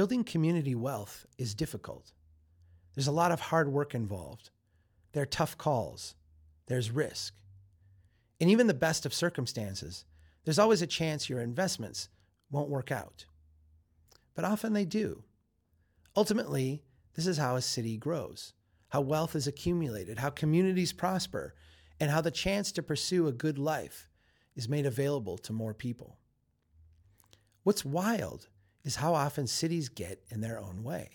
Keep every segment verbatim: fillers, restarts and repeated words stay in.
Building community wealth is difficult. There's a lot of hard work involved. There are tough calls. There's risk. In even the best of circumstances, there's always a chance your investments won't work out. But often they do. Ultimately, this is how a city grows, how wealth is accumulated, how communities prosper, and how the chance to pursue a good life is made available to more people. What's wild is how often cities get in their own way.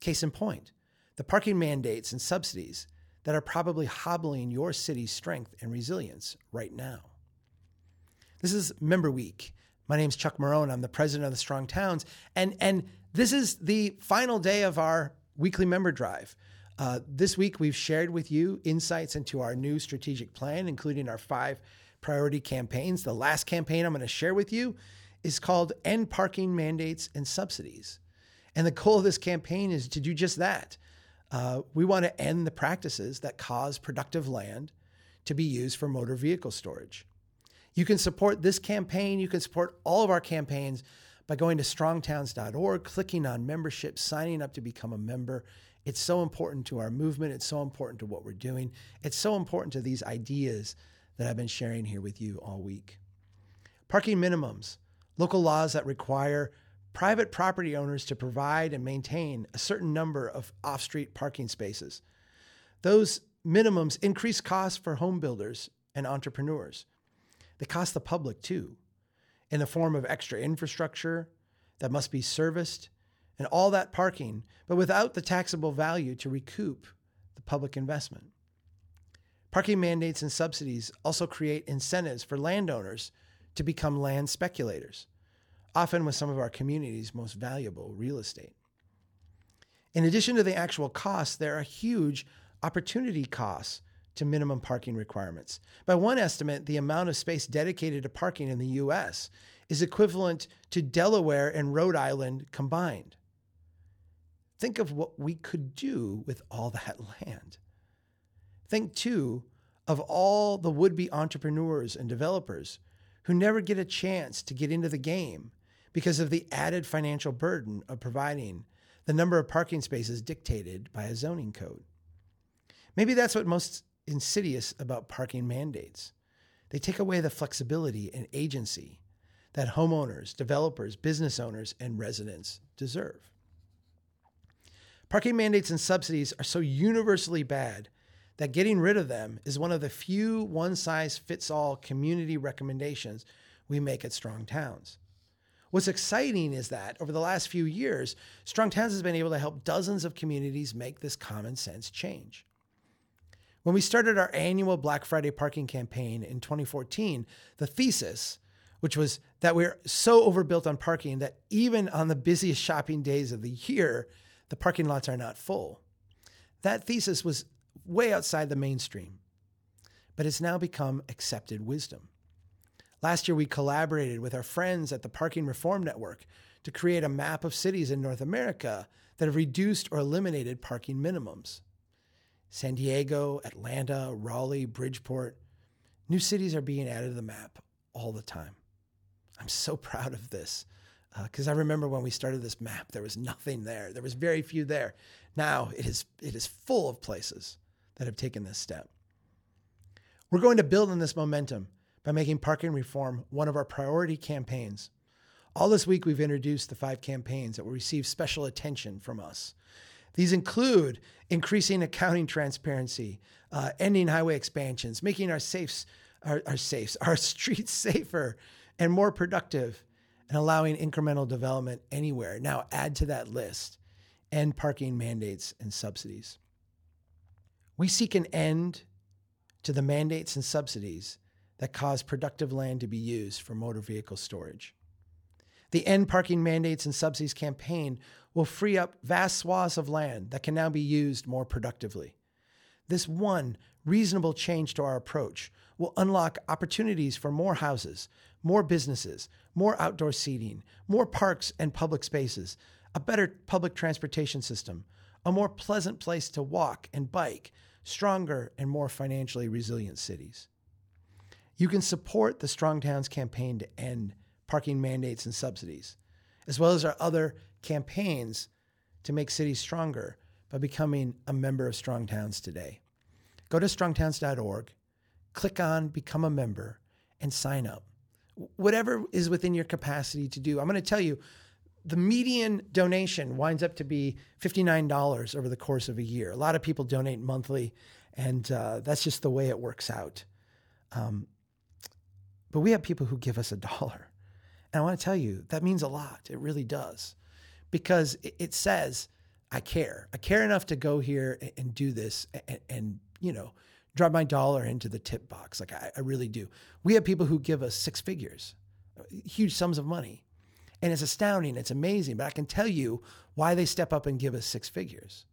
Case in point, the parking mandates and subsidies that are probably hobbling your city's strength and resilience right now. This is Member Week. My name's Chuck Marone. I'm the president of the Strong Towns. And, and this is the final day of our weekly member drive. Uh, this week, we've shared with you insights into our new strategic plan, including our five priority campaigns. The last campaign I'm going to share with you is called End Parking Mandates and Subsidies. And the goal of this campaign is to do just that. Uh, we want to end the practices that cause productive land to be used for motor vehicle storage. You can support this campaign. You can support all of our campaigns by going to strong towns dot org, clicking on membership, signing up to become a member. It's so important to our movement. It's so important to what we're doing. It's so important to these ideas that I've been sharing here with you all week. Parking minimums, local laws that require private property owners to provide and maintain a certain number of off-street parking spaces. Those minimums increase costs for home builders and entrepreneurs. They cost the public too, in the form of extra infrastructure that must be serviced and all that parking, but without the taxable value to recoup the public investment. Parking mandates and subsidies also create incentives for landowners to become land speculators, often with some of our community's most valuable real estate. In addition to the actual costs, there are huge opportunity costs to minimum parking requirements. By one estimate, the amount of space dedicated to parking in the U S is equivalent to Delaware and Rhode Island combined. Think of what we could do with all that land. Think, too, of all the would-be entrepreneurs and developers who never get a chance to get into the game because of the added financial burden of providing the number of parking spaces dictated by a zoning code. Maybe that's what most insidious about parking mandates. They take away the flexibility and agency that homeowners, developers, business owners, and residents deserve. Parking mandates and subsidies are so universally bad that getting rid of them is one of the few one-size-fits-all community recommendations we make at Strong Towns. What's exciting is that over the last few years, Strong Towns has been able to help dozens of communities make this common sense change. When we started our annual Black Friday parking campaign in twenty fourteen, the thesis, which was that we're so overbuilt on parking that even on the busiest shopping days of the year, the parking lots are not full. That thesis was way outside the mainstream, but it's now become accepted wisdom. Last year, we collaborated with our friends at the Parking Reform Network to create a map of cities in North America that have reduced or eliminated parking minimums. San Diego, Atlanta, Raleigh, Bridgeport, new cities are being added to the map all the time. I'm so proud of this because uh, I remember when we started this map, there was nothing there. There was very few there. Now it is it is full of places that have taken this step. We're going to build on this momentum by making parking reform one of our priority campaigns. All this week, we've introduced the five campaigns that will receive special attention from us. These include increasing accounting transparency, uh, ending highway expansions, making our safes, our, our safes, our streets safer and more productive, and allowing incremental development anywhere. Now add to that list, end parking mandates and subsidies. We seek an end to the mandates and subsidies that cause productive land to be used for motor vehicle storage. The End Parking Mandates and Subsidies campaign will free up vast swaths of land that can now be used more productively. This one reasonable change to our approach will unlock opportunities for more houses, more businesses, more outdoor seating, more parks and public spaces, a better public transportation system, a more pleasant place to walk and bike, stronger and more financially resilient cities. You can support the Strong Towns campaign to end parking mandates and subsidies as well as our other campaigns to make cities stronger by becoming a member of Strong Towns today. Go to strong towns dot org, click on Become a Member, and sign up. Whatever is within your capacity to do. I'm going to tell you, the median donation winds up to be fifty-nine dollars over the course of a year. A lot of people donate monthly, and uh, that's just the way it works out. Um, but we have people who give us a dollar. And I want to tell you, that means a lot. It really does. Because it, it says, I care. I care enough to go here and, and do this and, and, you know, drop my dollar into the tip box. Like, I, I really do. We have people who give us six figures, huge sums of money. And it's astounding. It's amazing. But I can tell you why they step up and give us six figures.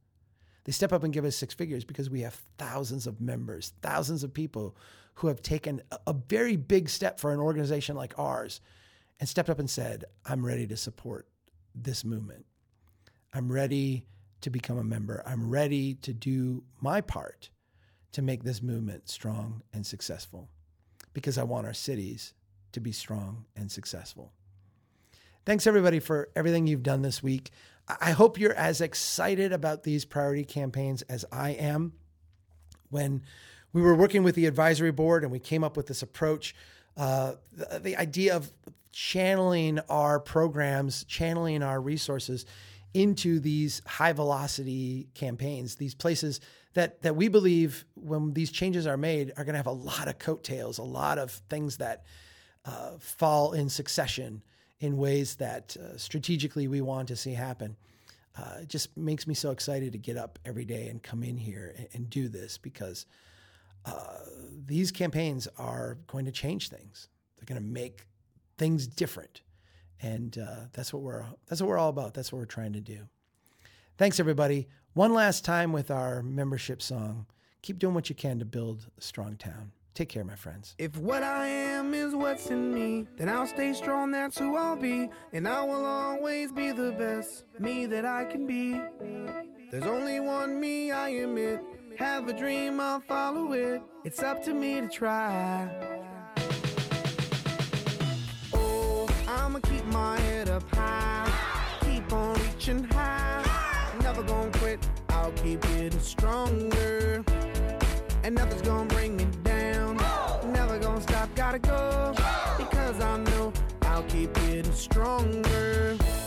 They step up and give us six figures because we have thousands of members, thousands of people who have taken a, a very big step for an organization like ours and stepped up and said, I'm ready to support this movement. I'm ready to become a member. I'm ready to do my part to make this movement strong and successful, because I want our cities to be strong and successful. Thanks, everybody, for everything you've done this week. I hope you're as excited about these priority campaigns as I am. When we were working with the advisory board and we came up with this approach, uh, the, the idea of channeling our programs, channeling our resources into these high-velocity campaigns, these places that that we believe, when these changes are made, are going to have a lot of coattails, a lot of things that uh, fall in succession in ways that uh, strategically we want to see happen. Uh, it just makes me so excited to get up every day and come in here and, and do this, because uh, these campaigns are going to change things. They're going to make things different. And uh, that's what we're that's what we're all about. That's what we're trying to do. Thanks, everybody. One last time with our membership song. Keep doing what you can to build a strong town. Take care, my friends. If what I am is what's in me, then I'll stay strong. That's who I'll be. And I will always be the best me that I can be. There's only one me, I am it. Have a dream, I'll follow it. It's up to me to try. Oh, I'ma keep my head up high. Keep on reaching high. Never gonna quit. I'll keep getting stronger. And nothing's gonna bring me down. Gotta go, because I know I'll keep getting stronger.